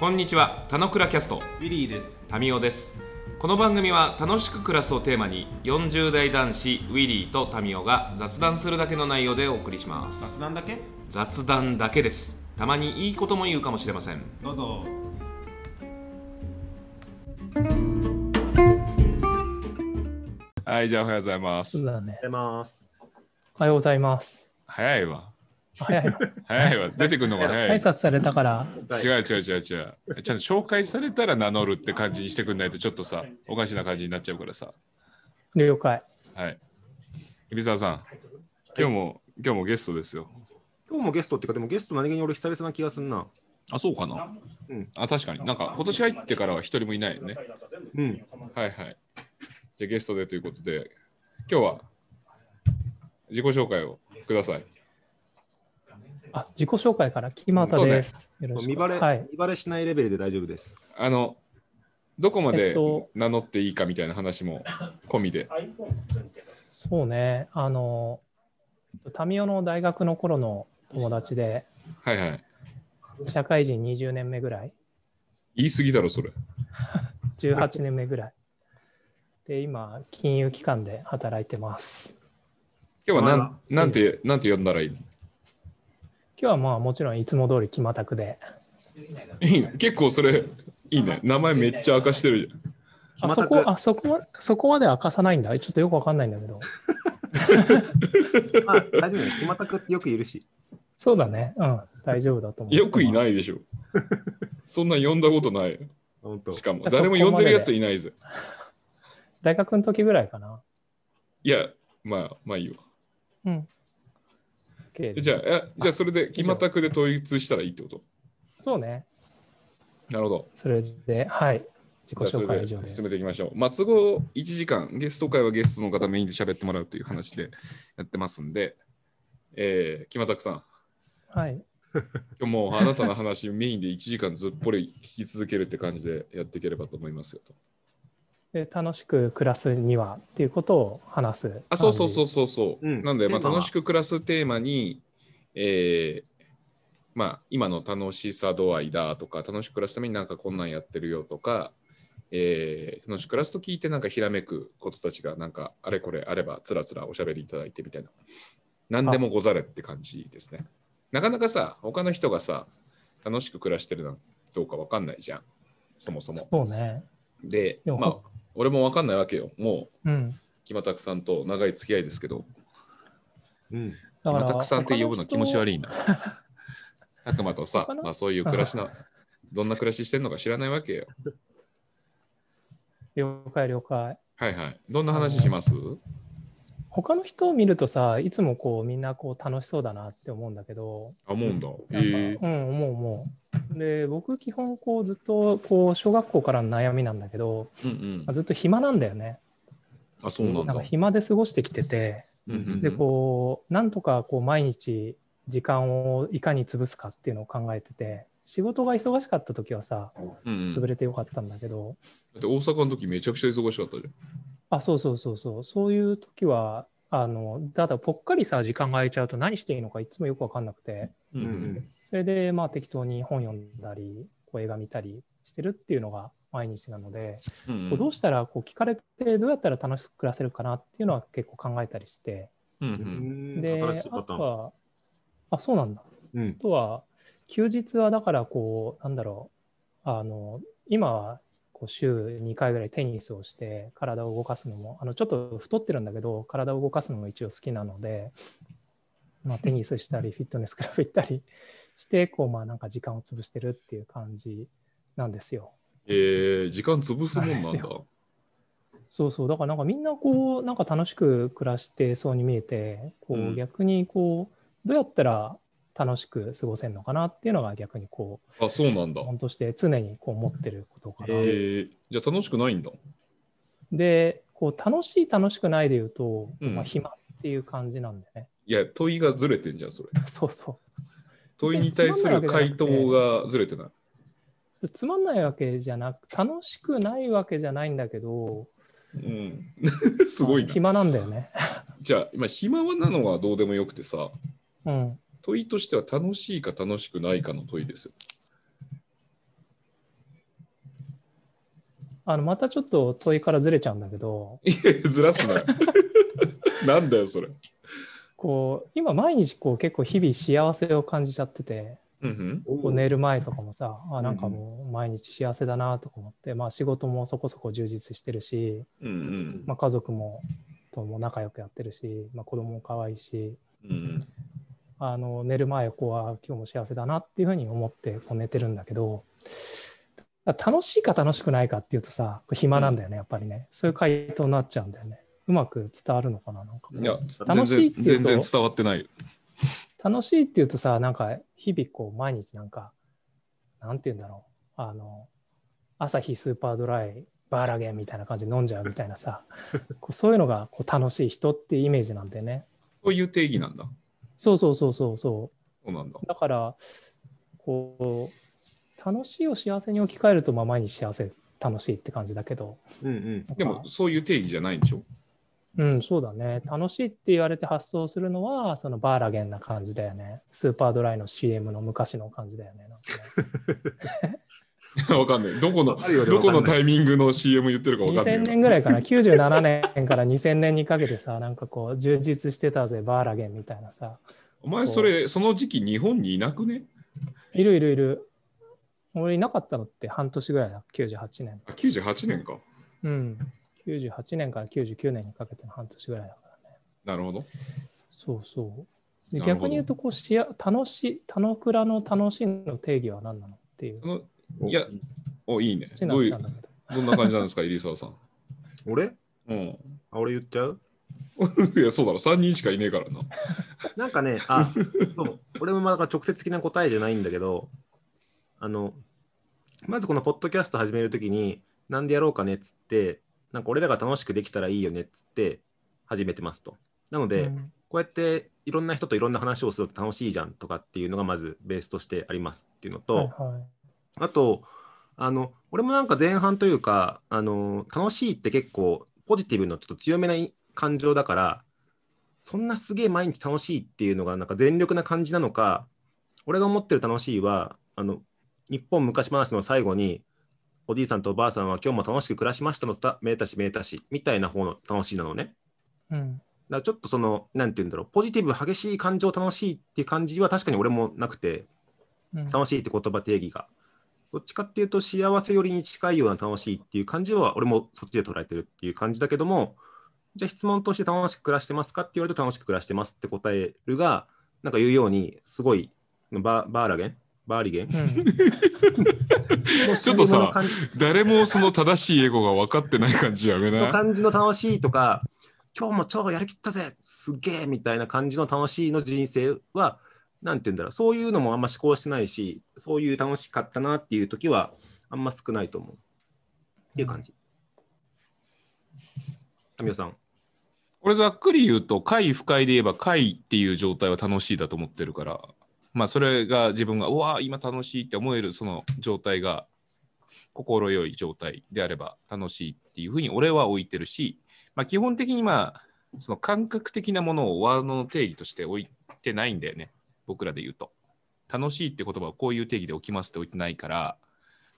こんにちは、たのくらキャスト、ウィリーです。タミオです。この番組は楽しく暮らすをテーマに40代男子ウィリーとタミオが雑談するだけの内容でお送りします。雑談だけ？雑談だけです。たまにいいことも言うかもしれません。どうぞ。はい、じゃあおはようございます。そうだね。おはようございます。早いわ。早いわ。出てくるのが早い。挨拶されたから。違う。ちゃんと紹介されたら名乗るって感じにしてくんないと、ちょっとさ、おかしな感じになっちゃうからさ。了解。はい。海老沢さん、今日もゲストですよ。今日もゲストってか、でもゲスト何気に俺久々な気がするな。あ、そうかな。うん。あ、確かに。なんか今年入ってからは一人もいないよね。うん。はい。じゃあゲストでということで、今日は自己紹介をください。あ、自己紹介から木俣です。よろしく。見バレしないレベルで大丈夫です。どこまで名乗っていいかみたいな話も込みで。そうね。タミオの大学の頃の友達で、はい。社会人20年目ぐらい。言い過ぎだろそれ。18年目ぐらい。で、今金融機関で働いてます。今日はなんて呼んだらいいの？今日はまあもちろんいつも通り木又区でいい、ね、結構それいいね。名前めっちゃ明かしてるじゃん。そこまで明かさないんだ。ちょっとよくわかんないんだけど、まあ、大丈夫です。木又区ってよくいるし。そうだね、うん、大丈夫だと思う。よくいないでしょそんな呼んだことない。本当。しかも誰も呼んでるやついないぜ大学の時ぐらいかな。いや、まあいいわ。うん、じゃあそれで木又区で統一したらいいってこと？そうね。なるほど。それで、はい、自己紹介以上です。進めていきましょう。都合1時間ゲスト会はゲストの方メインで喋ってもらうという話でやってますんで、木又区さん、はい今日もうあなたの話メインで1時間ずっぽり聞き続けるって感じでやっていければと思いますよと。で、楽しく暮らすにはっていうことを話す。あ、そう、うん、なんで、まあ、楽しく暮らすテーマに、今の楽しさ度合いだとか、楽しく暮らすためになんかこんなんやってるよとか、楽しく暮らすと聞いてなんかひらめくことたちがなんかあれこれあればつらつらおしゃべりいただいてみたいな、何でもござれって感じですね。なかなかさ、他の人がさ楽しく暮らしてるのどうか分かんないじゃん、そもそも。そうね。で、まあ俺も分かんないわけよ。もう、木又区さんと長い付き合いですけど、木又区さんって呼ぶの気持ち悪いな。佐久間とさ、まあ、そういう暮らしの、どんな暮らししてるのか知らないわけよ。了解。はい。どんな話します？他の人を見るとさ、いつもこうみんなこう楽しそうだなって思うんだけど。あ、思うんだ。思う。で、僕基本こうずっとこう小学校からの悩みなんだけど、ずっと暇なんだよね。あ、そうなんだ。なんか暇で過ごしてきてて、でこうなんとかこう毎日時間をいかに潰すかっていうのを考えてて、仕事が忙しかった時はさ、潰れてよかったんだけど。だって大阪の時めちゃくちゃ忙しかったじゃん。あ、そう。そういう時はただぽっかりさ時間が空いちゃうと何していいのかいつもよく分かんなくて、それでまあ適当に本読んだりこう映画見たりしてるっていうのが毎日なので、どうしたらこう聞かれてどうやったら楽しく暮らせるかなっていうのは結構考えたりして、で、あとはそうなんだ、あとは休日はだからこうなんだろう、今は週2回ぐらいテニスをして体を動かすのもちょっと太ってるんだけど体を動かすのも一応好きなので、まあ、テニスしたりフィットネスクラブ行ったりしてこうなんか時間を潰してるっていう感じなんですよ。時間潰すもんなんだ。そうだからなんかみんなこうなんか楽しく暮らしてそうに見えてこう逆にこうどうやったら楽しく過ごせるのかなっていうのが逆にこう、あ、そうなんだ。本当して常にこう思ってることかな。じゃあ楽しくないんだ。で、こう楽しい楽しくないで言うと、暇っていう感じなんでね。いや、問いがずれてんじゃんそれ。そう。問いに対する回答がずれてない。つまんないわけじゃなく、楽しくないわけじゃないんだけど、すごいな。暇なんだよね。じゃあ今暇なのはどうでもよくてさ。問いとしては楽しいか楽しくないかの問いですよ。またちょっと問いからずれちゃうんだけど。いや、ずらすな。なんだよそれ。こう今毎日こう結構日々幸せを感じちゃってて、うんうん、こう寝る前とかもさ、あ、なんかもう毎日幸せだなとか思って、まあ、仕事もそこそこ充実してるし、うんうん、まあ、家族もとも仲良くやってるし、まあ、子供も可愛いし、うん、寝る前こうは今日も幸せだなっていうふうに思ってこう寝てるんだけど、楽しいか楽しくないかっていうとさ、暇なんだよね、やっぱりね。そういう回答になっちゃうんだよね。うまく伝わるのかな、なんか。いや、全然伝わってない。楽しいっていうとさ、なんか日々こう毎日なんか、なんて言うんだろう、朝日スーパードライバーラゲンみたいな感じで飲んじゃうみたいなさ、こうそういうのがこう楽しい人っていうイメージなんでね。そういう定義なんだ。そうそうそうそうそう。そうなんだ。だからこう。楽しいを幸せに置き換えると、まあ、毎日幸せ楽しいって感じだけど、うんうん、でもそういう定義じゃないんでしょ。うん、そうだね。楽しいって言われて発想するのはそのバーラゲンな感じだよね。スーパードライの CM の昔の感じだよね。わかんない。どこのタイミングの CM 言ってるかわかんない。2000年ぐらいかな。97年から2000年にかけてさ、なんかこう充実してたぜバーラゲンみたいなさ。お前それその時期日本にいなくね？いるいるいる。俺いなかったのって半年ぐらいだ。98年。あ、98年か。うん。98年から99年にかけての半年ぐらいだからね。なるほど。そうそう。で逆に言うとこうたのくらの楽しいの定義は何なのっていう。いや、お、いいね。どんな感じなんですか、入澤さん。俺？うん。あ、俺言っちゃう？いや、そうだろ、3人しかいねえからな。なんかね、あ、そう。俺もまだ直接的な答えじゃないんだけど、まずこのポッドキャスト始めるときになんでやろうかねっつって、なんか俺らが楽しくできたらいいよねっつって始めてますと。なので、うん、こうやっていろんな人といろんな話をすると楽しいじゃんとかっていうのがまずベースとしてありますっていうのと、はいはい、あと俺もなんか前半というか楽しいって結構ポジティブのちょっと強めな感情だから、そんなすげえ毎日楽しいっていうのがなんか全力な感じなのか、俺が思ってる楽しいは日本昔話の最後におじいさんとおばあさんは今日も楽しく暮らしましたのめでたしめでたしみたいな方の楽しいなのね、うん、だからちょっとそのなんていうんだろう、ポジティブ激しい感情楽しいっていう感じは確かに俺もなくて、うん、楽しいって言葉定義がどっちかっていうと幸せ寄りに近いような楽しいっていう感じは俺もそっちで捉えてるっていう感じだけども、じゃあ質問として楽しく暮らしてますかって言われると楽しく暮らしてますって答えるが、なんか言うようにすごいバーリゲン、うん、ちょっとさ誰もその正しい英語が分かってない感じやめない感じの楽しいとか、今日も超やりきったぜすげえみたいな感じの楽しいの人生はなんて言うんだろう、そういうのもあんま思考してないし、そういう楽しかったなっていう時はあんま少ないと思うっていう感じ。タミオさん。俺ざっくり言うと快不快で言えば快っていう状態は楽しいだと思ってるから、まあ、それが自分がうわ今楽しいって思えるその状態が心よい状態であれば楽しいっていうふうに俺は置いてるし、まあ、基本的にまあその感覚的なものをワードの定義として置いてないんだよね。僕らで言うと楽しいって言葉をこういう定義で置きますって置いてないから、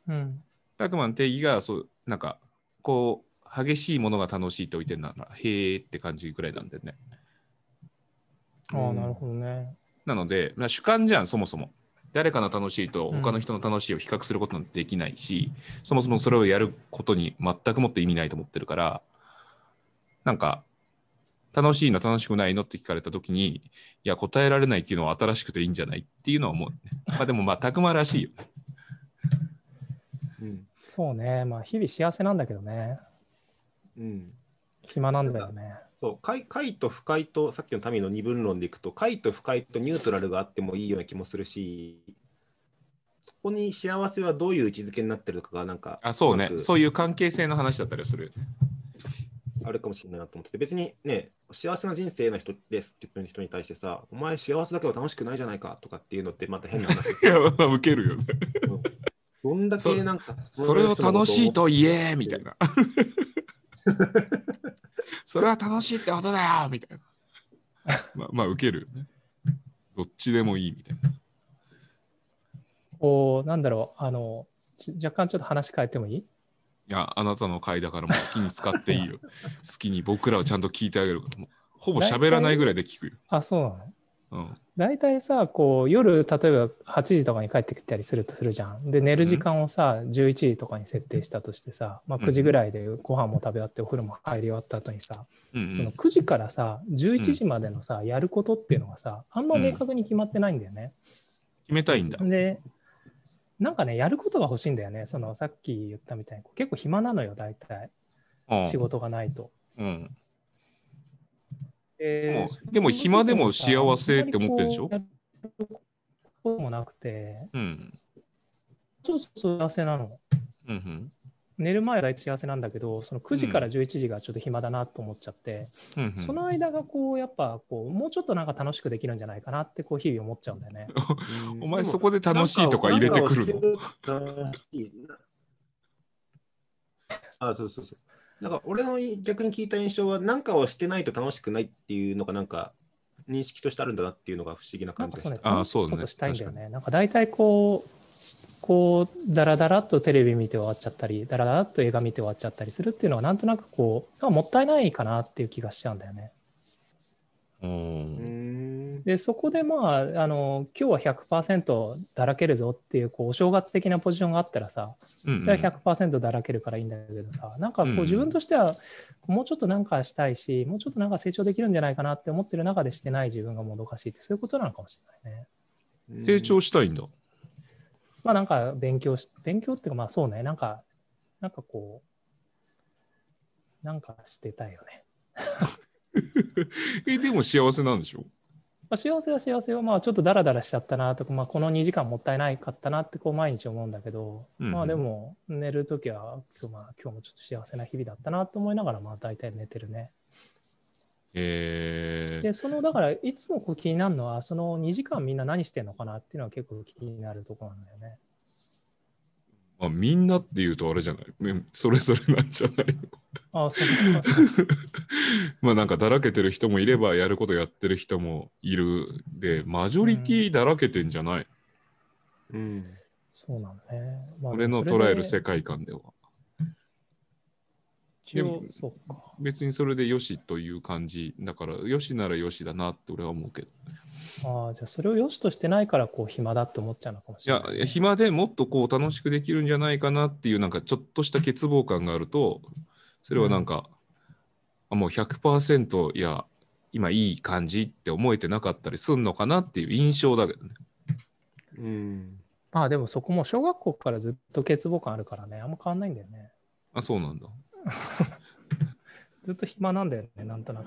うん、たくまの定義がそうなんかこう激しいものが楽しいって置いてるならへえって感じぐらいなんだよね。ああ、なるほどね。なので、主観じゃん、そもそも。誰かの楽しいと他の人の楽しいを比較することなんてできないし、うん、そもそもそれをやることに全くもって意味ないと思ってるから、なんか、楽しいの楽しくないのって聞かれたときに、いや、答えられないっていうのは新しくていいんじゃないっていうのは思う、ね。まあでも、まあ、たくまらしいよね。うん、そうね、まあ、日々幸せなんだけどね。うん。暇なんだよね。快と不快とさっきの民の二分論でいくと、快と不快とニュートラルがあってもいいような気もするし、そこに幸せはどういう位置づけになってるかがなんか、あ、そうね、そういう関係性の話だったりするあるかもしれないなと思ってて、別にね、幸せな人生の人ですって言ってる人に対してさ、お前幸せだけど楽しくないじゃないかとかっていうのってまた変な話。いや、ウケるよね。どんだけなんかそれを楽しいと言えみたいな。それは楽しいってことだよみたいな。まあウケるよね。どっちでもいいみたいな。こうなんだろう、若干ちょっと話変えてもいい？いや、あなたの回だからもう好きに使っていいよ。好きに僕らをちゃんと聞いてあげるから、もうほぼ喋らないぐらいで聞くよ。あ、そうなの、ね。うん。大体さ、こう夜、例えば8時とかに帰ってきたりするとするじゃん。で、寝る時間をさ、うん、11時とかに設定したとしてさ、まあ、9時ぐらいでご飯も食べ終わって、お風呂も入り終わった後にさ、うん、その9時からさ、11時までのさ、うん、やることっていうのがさ、あんま明確に決まってないんだよね。うん、決めたいんだ。でなんかね、やることが欲しいんだよね。そのさっき言ったみたいに結構暇なのよ、大体仕事がないと、うん、でも暇でも幸せって思ってるでしょ。やることもなくて、うん、そうそう幸せなの、うんうん、寝る前は大体幸せなんだけど、その9時から11時がちょっと暇だなと思っちゃって、うんうんうん、その間がこうやっぱこうもうちょっとなんか楽しくできるんじゃないかなってこう日々思っちゃうんだよね。お前そこで楽しいとか入れてくるの。あ、そうそうそう。なんか俺の逆に聞いた印象は何かをしてないと楽しくないっていうのがなんか認識としてあるんだなっていうのが不思議な感じでした。あ、そうですね。したいんだよね。なんか大体こうだらだらっとテレビ見て終わっちゃったり、だらだらっと映画見て終わっちゃったりするっていうのはなんとなくこうもったいないかなっていう気がしちゃうんだよね。でそこでまあ今日は 100% だらけるぞっていう、こうお正月的なポジションがあったらさ、それは 100% だらけるからいいんだけどさ、なんかこう自分としてはもうちょっとなんかしたいし、もうちょっとなんか成長できるんじゃないかなって思ってる中でしてない自分がもどかしいって、そういうことなのかもしれないね。成長したいんだ。まあなんか勉強っていうか、まあそうね、なんかこうなんかしてたいよね。でも幸せなんでしょ。まあ、幸せはまあちょっとダラダラしちゃったなとか、まあ、この2時間もったいないかったなってこう毎日思うんだけど、うんうん、まあでも寝るときは今日もちょっと幸せな日々だったなと思いながら、まあ大体寝てるね。でそのだからいつもこう気になるのは、その2時間みんな何してるのかなっていうのは結構気になるところなんだよね。まあ、みんなっていうとあれじゃない、それぞれなんじゃないの。ああ、そうまあなんかだらけてる人もいれば、やることやってる人もいる。でマジョリティだらけてんじゃない、うんうん、そうなんだね、まあ、俺の捉える世界観では。でもそうか、別にそれでよしという感じだから、よしならよしだなって俺は思うけど。ああ、じゃあそれをよしとしてないからこう暇だって思っちゃうのかもしれない、ね。いや、暇でもっとこう楽しくできるんじゃないかなっていう、なんかちょっとした欠乏感があると、それはなんか、うん、もう 100% いや今いい感じって思えてなかったりすんのかなっていう印象だけどね。うん。まあでもそこも小学校からずっと欠乏感あるからね、あんま変わんないんだよね。あ、そうなんだ。ずっと暇なんだよね、なんとな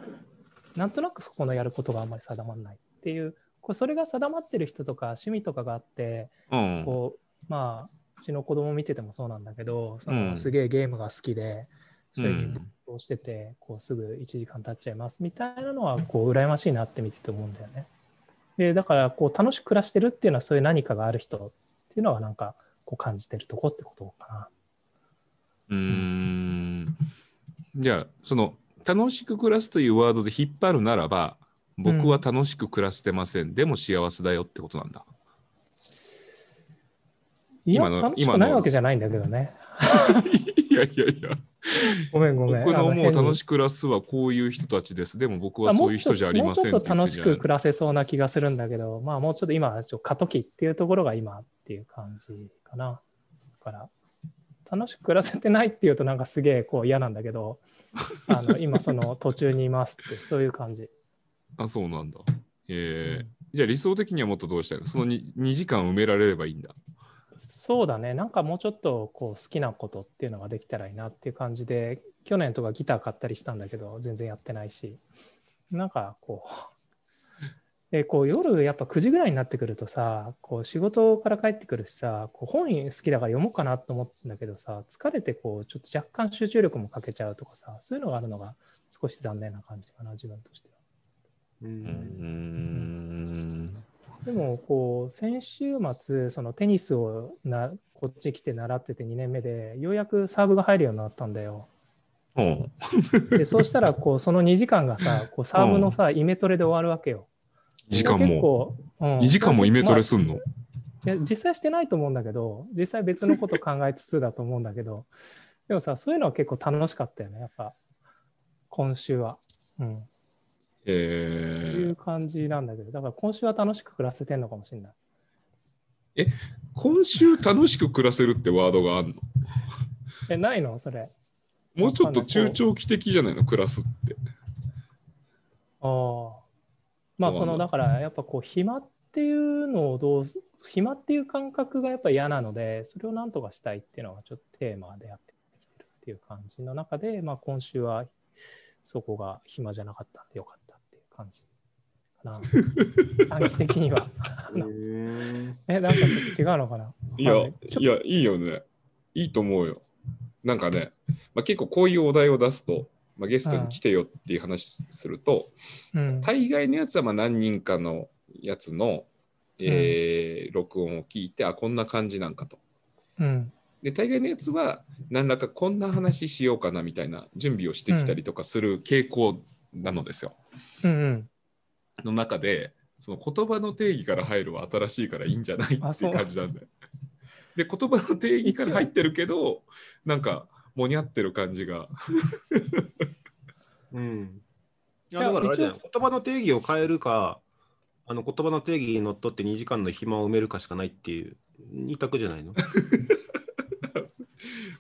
くそこのやることがあんまり定まらないっていう、こうそれが定まってる人とか趣味とかがあって、うん、こうまあうちの子供見ててもそうなんだけど、そのすげえゲームが好きで、うん、そういうことをしてて、こうすぐ1時間経っちゃいますみたいなのはこう羨ましいなって見てて思うんだよね。でだからこう楽しく暮らしてるっていうのは、そういう何かがある人っていうのはなんかこう感じてるとこってことかな。じゃあその楽しく暮らすというワードで引っ張るならば、僕は楽しく暮らしてません、うん、でも幸せだよってことなんだ。いや楽しくないわけじゃないんだけどね。いやごめん僕のもう楽しく暮らすはこういう人たちです、でも僕はそういう人じゃありません。もうちょっと楽しく暮らせそうな気がするんだけど、まあもうちょっと今過渡期っていうところが今っていう感じかな。だから楽しく暮らせてないっていうとなんかすげえこう嫌なんだけど、今その途中にいますってそういう感じ。あ、そうなんだ。じゃあ理想的にはもっとどうしたいの？その 2時間埋められればいいんだ。そうだね、なんかもうちょっとこう好きなことっていうのができたらいいなっていう感じで、去年とかギター買ったりしたんだけど全然やってないし、なんかこう夜やっぱ9時ぐらいになってくるとさ、こう仕事から帰ってくるしさ、こう本好きだから読もうかなと思ったんだけどさ、疲れてこうちょっと若干集中力も欠けちゃうとかさ、そういうのがあるのが少し残念な感じかな、自分としては。でもこう先週末そのテニスをこっち来て習ってて2年目でようやくサーブが入るようになったんだよ。でそうしたらこうその2時間がさ、こうサーブのさイメトレで終わるわけよ。時間も、うん、2時間もイメトレすんの、まあ、いや実際してないと思うんだけど、実際別のこと考えつつだと思うんだけどでもさ、そういうのは結構楽しかったよね、やっぱ今週は、うん、そういう感じなんだけど、だから今週は楽しく暮らせてんのかもしれない。え、今週楽しく暮らせるってワードがあるの？え、ないの？それもうちょっと中長期的じゃないの、暮らすって。ああ、まあそのだからやっぱこう暇っていうのをどう、暇っていう感覚がやっぱ嫌なので、それをなんとかしたいっていうのがちょっとテーマでやってきてるっていう感じの中で、まあ今週はそこが暇じゃなかったんでよかったっていう感じかな。短期的には。え、なんかちょっと違うのかな。いや、いや、いいよね。いいと思うよ。なんかね、まあ、結構こういうお題を出すと、まあ、ゲストに来てよっていう話すると、うん、大概のやつはまあ何人かのやつの、録音を聞いて、あ、こんな感じなんかと、うん、で大概のやつは何らかこんな話しようかなみたいな準備をしてきたりとかする傾向なのですよ、うんうん、の中でその言葉の定義から入るは新しいからいいんじゃないっていう感じなんだよ。で言葉の定義から入ってるけどなんかもにゃってる感じが、うん、いやだからあれじゃない、言葉の定義を変えるか、あの言葉の定義にのっとって2時間の暇を埋めるかしかないっていう2択じゃないの？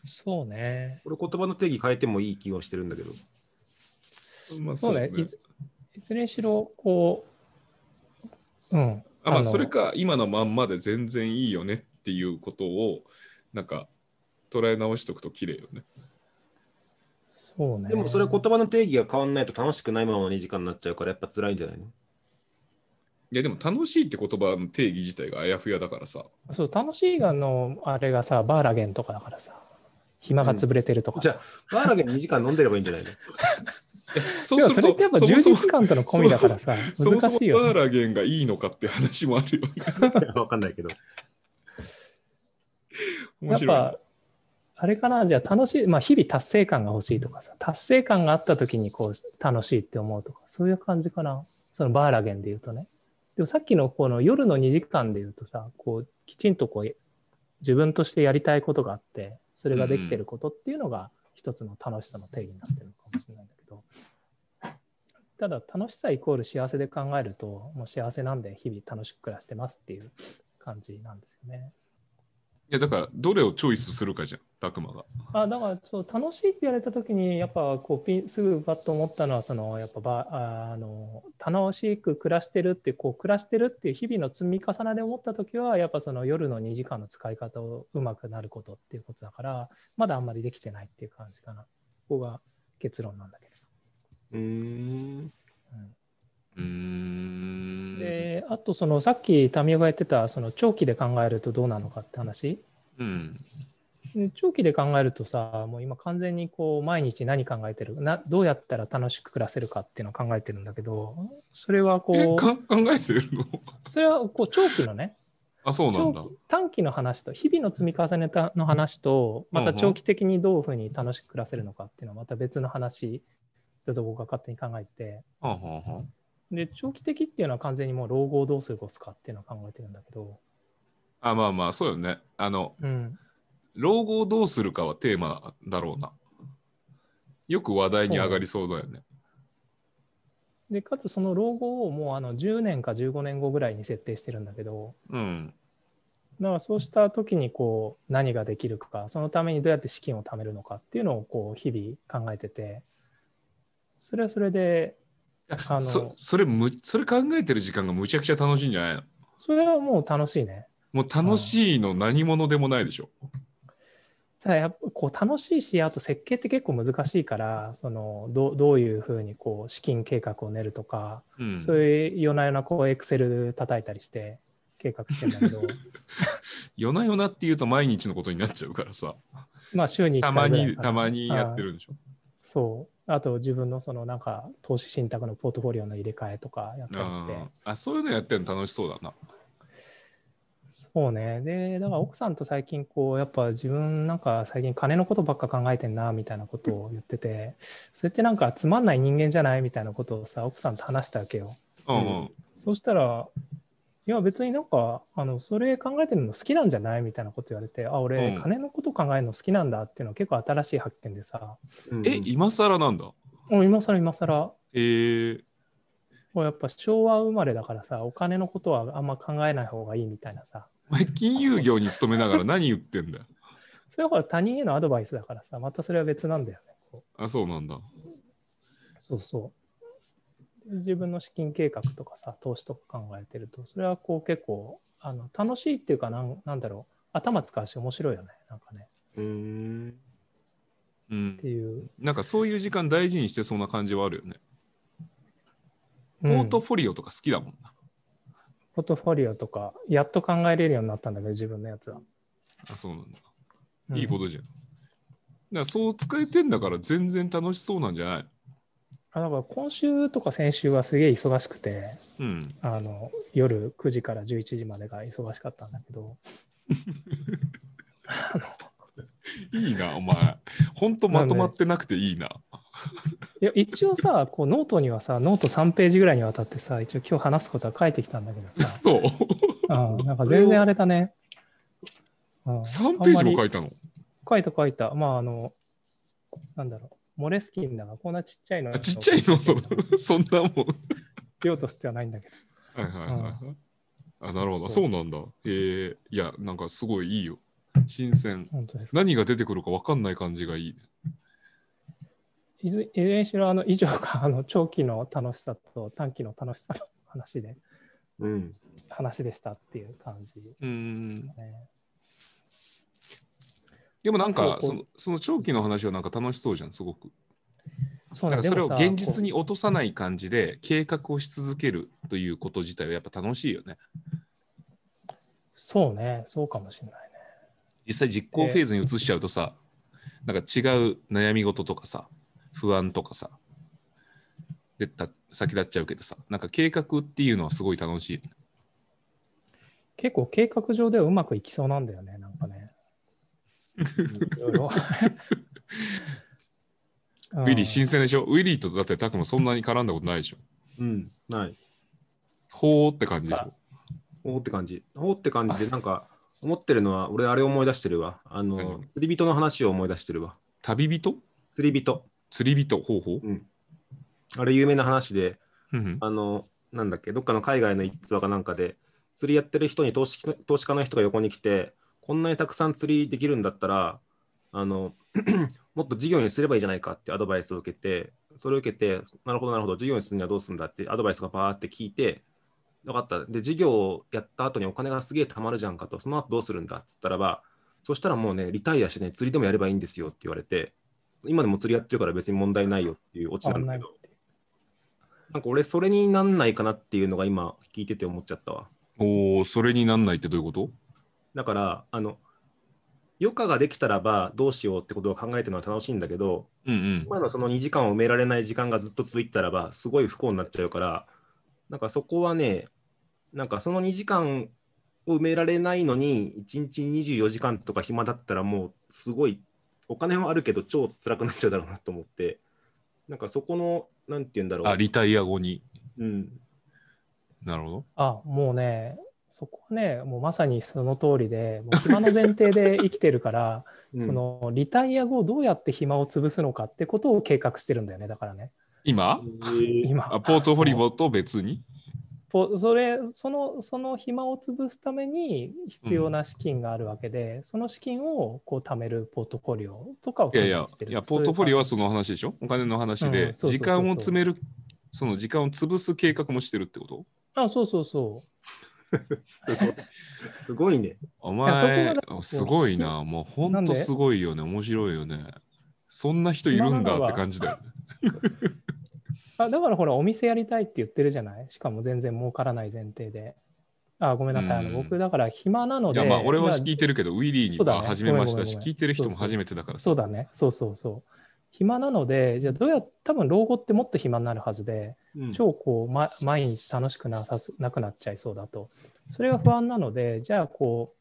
そうね、これ言葉の定義変えてもいい気がしてるんだけど、まあ、そうね、いずれにしろこう、うん、あ、まあ、それか今のまんまで全然いいよねっていうことをなんか捉え直しとくと綺麗よね。そうね。でもそれ言葉の定義が変わんないと楽しくないまま2時間になっちゃうからやっぱ辛いんじゃないの？いやでも楽しいって言葉の定義自体があやふやだからさ。そう、楽しいがのあれがさ、バーラゲンとかだからさ、暇が潰れてるとかさ、うん、じゃあバーラゲン2時間飲んでればいいんじゃないの？そうすると、でもそれってやっぱ充実感との込みだからさ、難しいよね。そもそもバーラゲンがいいのかって話もあるよね。わかんないけど。面白い。やっぱあれかな、じゃあ楽しい、まあ、日々達成感が欲しいとかさ、達成感があった時にこう楽しいって思うとか、そういう感じかな、そのバーラゲンで言うとね。でもさっきのこの夜の2時間で言うとさ、こうきちんとこう自分としてやりたいことがあって、それができてることっていうのが一つの楽しさの定義になってるのかもしれないんだけど、ただ楽しさイコール幸せで考えると、もう幸せなんで日々楽しく暮らしてますっていう感じなんですよね。いやだからどれをチョイスするかじゃん、たくまが。あ、だからそう、楽しいって言われた時にやっぱこうすぐバッと思ったのは、そのやっぱ楽しく暮らしてるって、こう暮らしてるっていう日々の積み重ねで思った時は、やっぱその夜の2時間の使い方をうまくなることっていうことだから、まだあんまりできてないっていう感じかな。ここが結論なんだけど。で、あとそのさっきタミヤが言ってた、その長期で考えるとどうなのかって話、うん、長期で考えるとさ、もう今完全にこう毎日何考えてるな、どうやったら楽しく暮らせるかっていうのを考えてるんだけど、それはこう考えてるの？それはこう長期のね。あ、そうなんだ。短期の話と日々の積み重ねの話と、また長期的にどういうふうに楽しく暮らせるのかっていうのはまた別の話だと僕が勝手に考えて、うんうんうん、で長期的っていうのは完全にもう老後をどう過ごすかっていうのを考えてるんだけど。あ、まあまあそうよね、あの、うん、老後をどうするかはテーマだろうな、よく話題に上がりそうだよね。でかつその老後をもう10年か15年後ぐらいに設定してるんだけど、うん、だからそうした時にこう何ができるか、そのためにどうやって資金を貯めるのかっていうのをこう日々考えてて、それはそれでそれ考えてる時間がむちゃくちゃ楽しいんじゃないの？それはもう楽しいね。もう楽しいの何者でもないでしょ。ただやっぱこう楽しいし、あと設計って結構難しいから、その どういうふうにこう資金計画を練るとか、うん、そういう夜な夜なこうエクセル叩いたりして計画してるんだけど夜な夜なっていうと毎日のことになっちゃうからさ、まあ週に1回ぐらいかな。たまにやってるんでしょ。そう、あと自分のそのなんか投資信託のポートフォリオの入れ替えとかやったりして。あ、そういうのやってるの楽しそうだな。そうね。で、だから奥さんと最近こうやっぱ自分なんか最近金のことばっか考えてんなみたいなことを言ってて、それってなんかつまんない人間じゃないみたいなことをさ、奥さんと話したわけよ。うんうん、そうしたらいや別になんかそれ考えてるの好きなんじゃないみたいなこと言われて、あ俺金のこと考えるの好きなんだっていうのは結構新しい発見でさ、うん、今更なんだ、今更やっぱ昭和生まれだからさ、お金のことはあんま考えない方がいいみたいなさ。お前金融業に勤めながら何言ってんだよそれはほら他人へのアドバイスだからさ、またそれは別なんだよね。あ、そうなんだ。そうそう、自分の資金計画とかさ、投資とか考えてるとそれはこう結構楽しいっていうか、なんだろう、頭使うし面白いよね、なんかね。っていうなんかそういう時間大事にしてそうな感じはあるよね。ポートフォリオとか好きだもんな、うん、ポートフォリオとかやっと考えれるようになったんだけど、自分のやつは。あ、そうなんだ。いいことじゃん、うん、だからそう使えてんだから全然楽しそうなんじゃない。あ、だから今週とか先週はすげえ忙しくて、うん、夜9時から11時までが忙しかったんだけどいいなお前ほんとまとまってなくていいな。いや一応さ、こうノートにはさ、ノート3ページぐらいにわたってさ、一応今日話すことは書いてきたんだけどさ。そうあ、なんか全然あれだね。3ページも書いたの？書いた。まあなんだろう、モレスキンだがこんなちっちゃいの。ちっちゃいのそんなもん用途してはないんだけど。はいはいはい。あ、なるほど。そうなんだ。いやなんかすごいいいよ。新鮮。何が出てくるか分かんない感じがいいね。いずれにしろ以上が長期の楽しさと短期の楽しさの話で、うん、話でしたっていう感じですね。でもなんかその長期の話はなんか楽しそうじゃん、すごく。そうね、だからそれを現実に落とさない感じで計画をし続けるということ自体はやっぱ楽しいよね。そうね、そうかもしれないね。実際実行フェーズに移しちゃうとさ、なんか違う悩み事とかさ、不安とかさで先立っちゃうけどさ、なんか計画っていうのはすごい楽しい。結構計画上ではうまくいきそうなんだよね、なんかねいろいろウィリー新鮮でしょ。ウィリーとだってタクもそんなに絡んだことないでしょ。うん、ない。ほーって感じでしょ。ほーって感じでなんか思ってるのは、俺あれ思い出してるわ。釣り人の話を思い出してるわ。旅人？釣り人、ほうほう、うん、あれ有名な話で、うん、なんだっけ、どっかの海外の逸話かなんかで、釣りやってる人に投資家の人が横に来て、こんなにたくさん釣りできるんだったら、もっと事業にすればいいじゃないかってアドバイスを受けて、それを受けて、なるほど、事業にするにはどうするんだってアドバイスがパーって聞いて、分かった。で、事業をやった後にお金がすげえ貯まるじゃんかと、その後どうするんだって言ったらば、そしたらもうね、リタイアしてね、釣りでもやればいいんですよって言われて、今でも釣りやってるから別に問題ないよっていうオチなんだけど、なんか俺、それになんないかなっていうのが今、聞いてて思っちゃったわ。おお、それになんないってどういうこと？だから、余暇ができたらばどうしようってことを考えてるのは楽しいんだけど、うんうん、今のその2時間を埋められない時間がずっと続いたらば、すごい不幸になっちゃうから、なんかそこはね、なんかその2時間を埋められないのに1日24時間とか暇だったらもうすごいお金はあるけど超辛くなっちゃうだろうなと思って、なんかそこのなんて言うんだろう、あ、リタイア後に、うん、なるほど。あ、もうねそこはね、もうまさにその通りで、もう暇の前提で生きてるから、うん、そのリタイア後どうやって暇を潰すのかってことを計画してるんだよね、だからね。今あ、ポートフォリオと別にその暇を潰すために必要な資金があるわけで、うん、その資金をこう貯めるポートフォリオとかをいやポートフォリオはその話でしょ、お金の話で、うん、時間を詰める、その時間を潰す計画もしてるってこと？あ、そうそうそうすごいねお前、すごいな、もうほんとすごいよね、面白いよね、そんな人いるんだって感じだよねあ、だからほらお店やりたいって言ってるじゃない。しかも全然儲からない前提で。あ、ごめんなさい、僕だから暇なので。いや、まあ俺は聞いてるけど、ウィリーには初めましたし、聞いてる人も初めてだから。そうだね、そう。暇なので、じゃあ多分老後ってもっと暇になるはずで、うん、超こう、毎日楽しくなくなっちゃいそうだと。それが不安なので、じゃあこ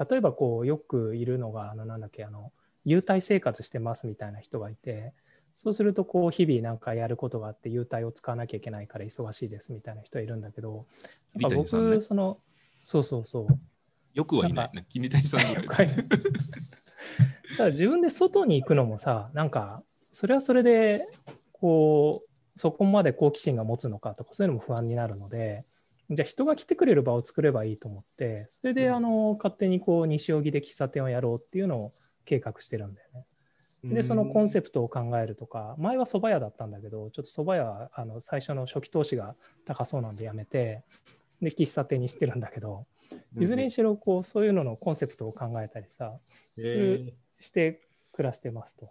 う、例えばこうよくいるのが、なんだっけ、幽体生活してますみたいな人がいて、そうするとこう日々なんかやることがあって優待を使わなきゃいけないから忙しいですみたいな人いるんだけど、なんか僕、ね、そのそうそうそうよくはいないね、君谷さんぐらいだから自分で外に行くのもさ、なんかそれはそれでこうそこまで好奇心が持つのかとかそういうのも不安になるので、じゃあ人が来てくれる場を作ればいいと思って、それで勝手にこう西荻で喫茶店をやろうっていうのを計画してるんだよね。で、そのコンセプトを考えるとか、前は蕎麦屋だったんだけど、ちょっと蕎麦屋は最初の初期投資が高そうなんでやめて、で、喫茶店にしてるんだけど、いずれにしろこうそういうののコンセプトを考えたりさ、して暮らしてますと。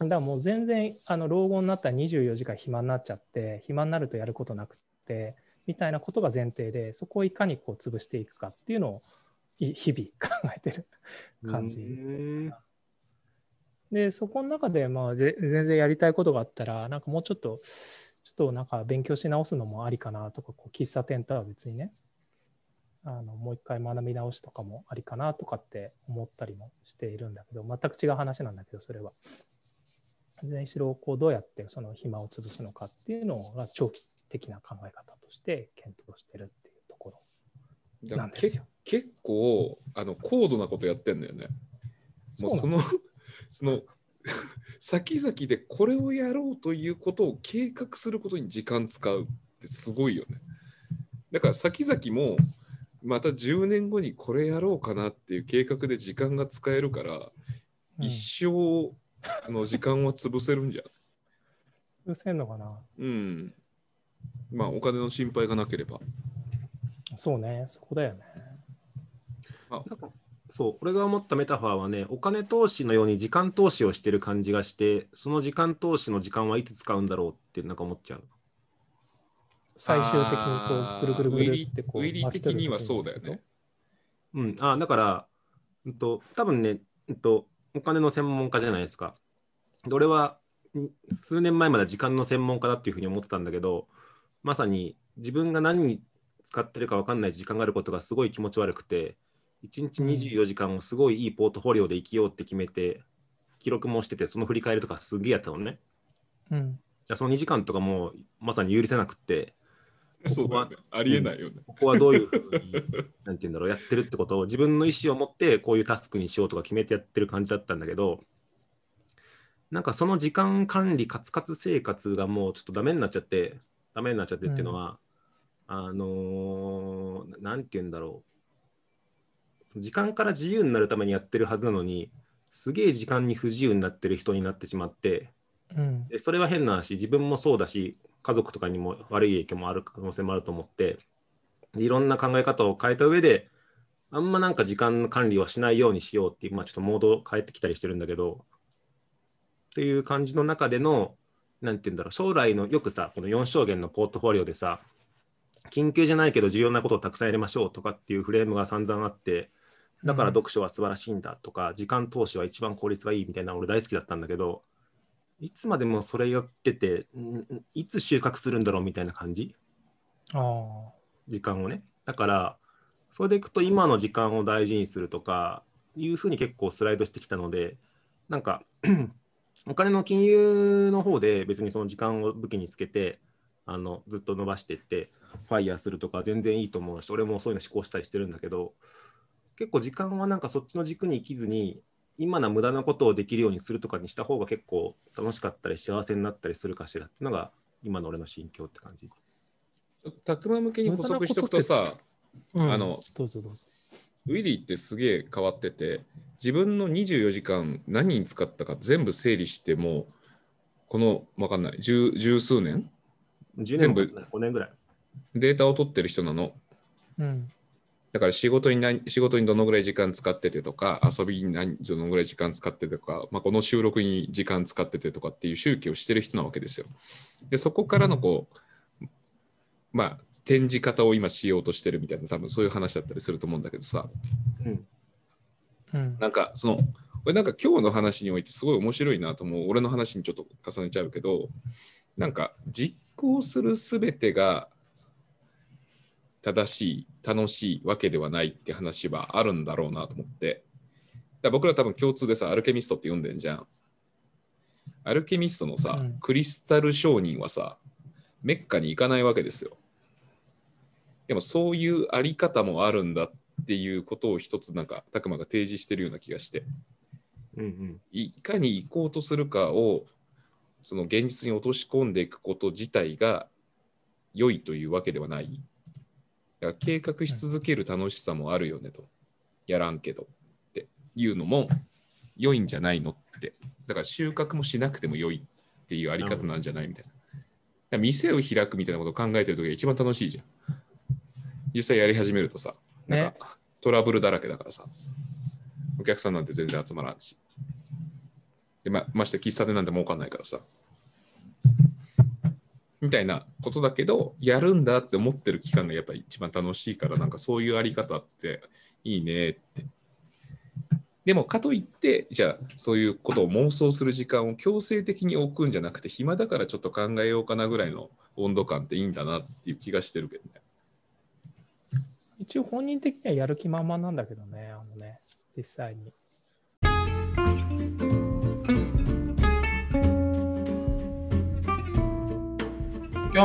だからもう全然老後になったら24時間暇になっちゃって、暇になるとやることなくて、みたいなことが前提で、そこをいかにこう潰していくかっていうのを日々考えてる感じで、そこの中でまあ全然やりたいことがあったら、なんかもうちょっとなんか勉強し直すのもありかなとか、こう喫茶店とは別にね、もう一回学び直しとかもありかなとかって思ったりもしているんだけど、全く違う話なんだけど、それは全しろこうどうやってその暇を潰すのかっていうのが長期的な考え方として検討してるっていうところなんですよ。結構高度なことやってんだよね。もうその先々でこれをやろうということを計画することに時間使うってすごいよね。だから先々もまた10年後にこれやろうかなっていう計画で時間が使えるから、うん、一生時間は潰せるんじゃん。潰せんのかな。うん。まあお金の心配がなければ。そうね、そこだよね。なんかそう、俺が思ったメタファーはね、お金投資のように時間投資をしてる感じがして、その時間投資の時間はいつ使うんだろうってなんか思っちゃう。最終的にこうぐるぐるぐるってこう。ウィリー的にはそうだよね。うん、だから、多分ね、お金の専門家じゃないですか。俺は数年前まで時間の専門家だっていうふうに思ってたんだけど、まさに自分が何に使ってるか分かんない時間があることがすごい気持ち悪くて、1日24時間をすごいいいポートフォリオで生きようって決めて、記録もしてて、その振り返りとかすげえやったのね。うん。じゃその2時間とかもまさに許せなくて、そうだね、ありえないよね。ここはどういうふうになんていうんだろうやってるってことを自分の意思を持ってこういうタスクにしようとか決めてやってる感じだったんだけど、なんかその時間管理カツカツ生活がもうちょっとダメになっちゃってっていうのは、うん、なんていうんだろう、その時間から自由になるためにやってるはずなのに、すげえ時間に不自由になってる人になってしまって、うん、でそれは変な話、自分もそうだし家族とかにも悪い影響もある可能性もあると思って、いろんな考え方を変えた上であんまなんか時間の管理はしないようにしようっていう、まあ、ちょっとモードを変えてきたりしてるんだけどっていう感じの中での、なんていうんだろう、将来のよくさ、この4象限のポートフォリオでさ、緊急じゃないけど重要なことをたくさんやりましょうとかっていうフレームが散々あって、だから読書は素晴らしいんだとか、時間投資は一番効率がいいみたいな、俺大好きだったんだけど、いつまでもそれやってて、いつ収穫するんだろうみたいな感じ。時間をね。だから、それでいくと今の時間を大事にするとかいうふうに結構スライドしてきたので、なんかお金の金融の方で別にその時間を武器につけてずっと伸ばしていってファイヤーするとか全然いいと思うし、俺もそういうの思考したりしてるんだけど、結構時間はなんかそっちの軸に行きずに、今の無駄なことをできるようにするとかにした方が結構楽しかったり幸せになったりするかしらっていうのが今の俺の心境って感じ。たくま向けに補足しておくとさ、うん、どうぞウィリーってすげえ変わってて、自分の24時間何に使ったか全部整理しても、この分かんない十数年、10年全部5年ぐらいデータを取ってる人なの。うんだから仕事にどのぐらい時間使っててとか、遊びにどのぐらい時間使っててとか、まあ、この収録に時間使っててとかっていう周期をしてる人なわけですよ。で、そこからのまあ、展示方を今しようとしてるみたいな、多分そういう話だったりすると思うんだけどさ。うんうん、なんか、俺なんか今日の話においてすごい面白いなと思う。俺の話にちょっと重ねちゃうけど、なんか実行するすべてが、正しい楽しいわけではないって話はあるんだろうなと思って、だから僕ら多分共通でさ、アルケミストって読んでんじゃん。アルケミストのさ、うん、クリスタル商人はさ、メッカに行かないわけですよ。でもそういうあり方もあるんだっていうことを一つなんか拓磨が提示してるような気がして、うんうん、いかに行こうとするかをその現実に落とし込んでいくこと自体が良いというわけではない。だから計画し続ける楽しさもあるよねと、やらんけどっていうのも良いんじゃないのって。だから収穫もしなくても良いっていうあり方なんじゃないみたいな。だから店を開くみたいなことを考えてるときが一番楽しいじゃん。実際やり始めるとさ、なんかトラブルだらけだからさ、お客さんなんて全然集まらんし、で まして喫茶店なんて儲かんないからさみたいなことだけど、やるんだって思ってる期間がやっぱり一番楽しいから、なんかそういうあり方っていいねって。でもかといってじゃあそういうことを妄想する時間を強制的に置くんじゃなくて、暇だからちょっと考えようかなぐらいの温度感っていいんだなっていう気がしてるけどね。一応本人的にはやる気満々なんだけどね、ね、実際に。今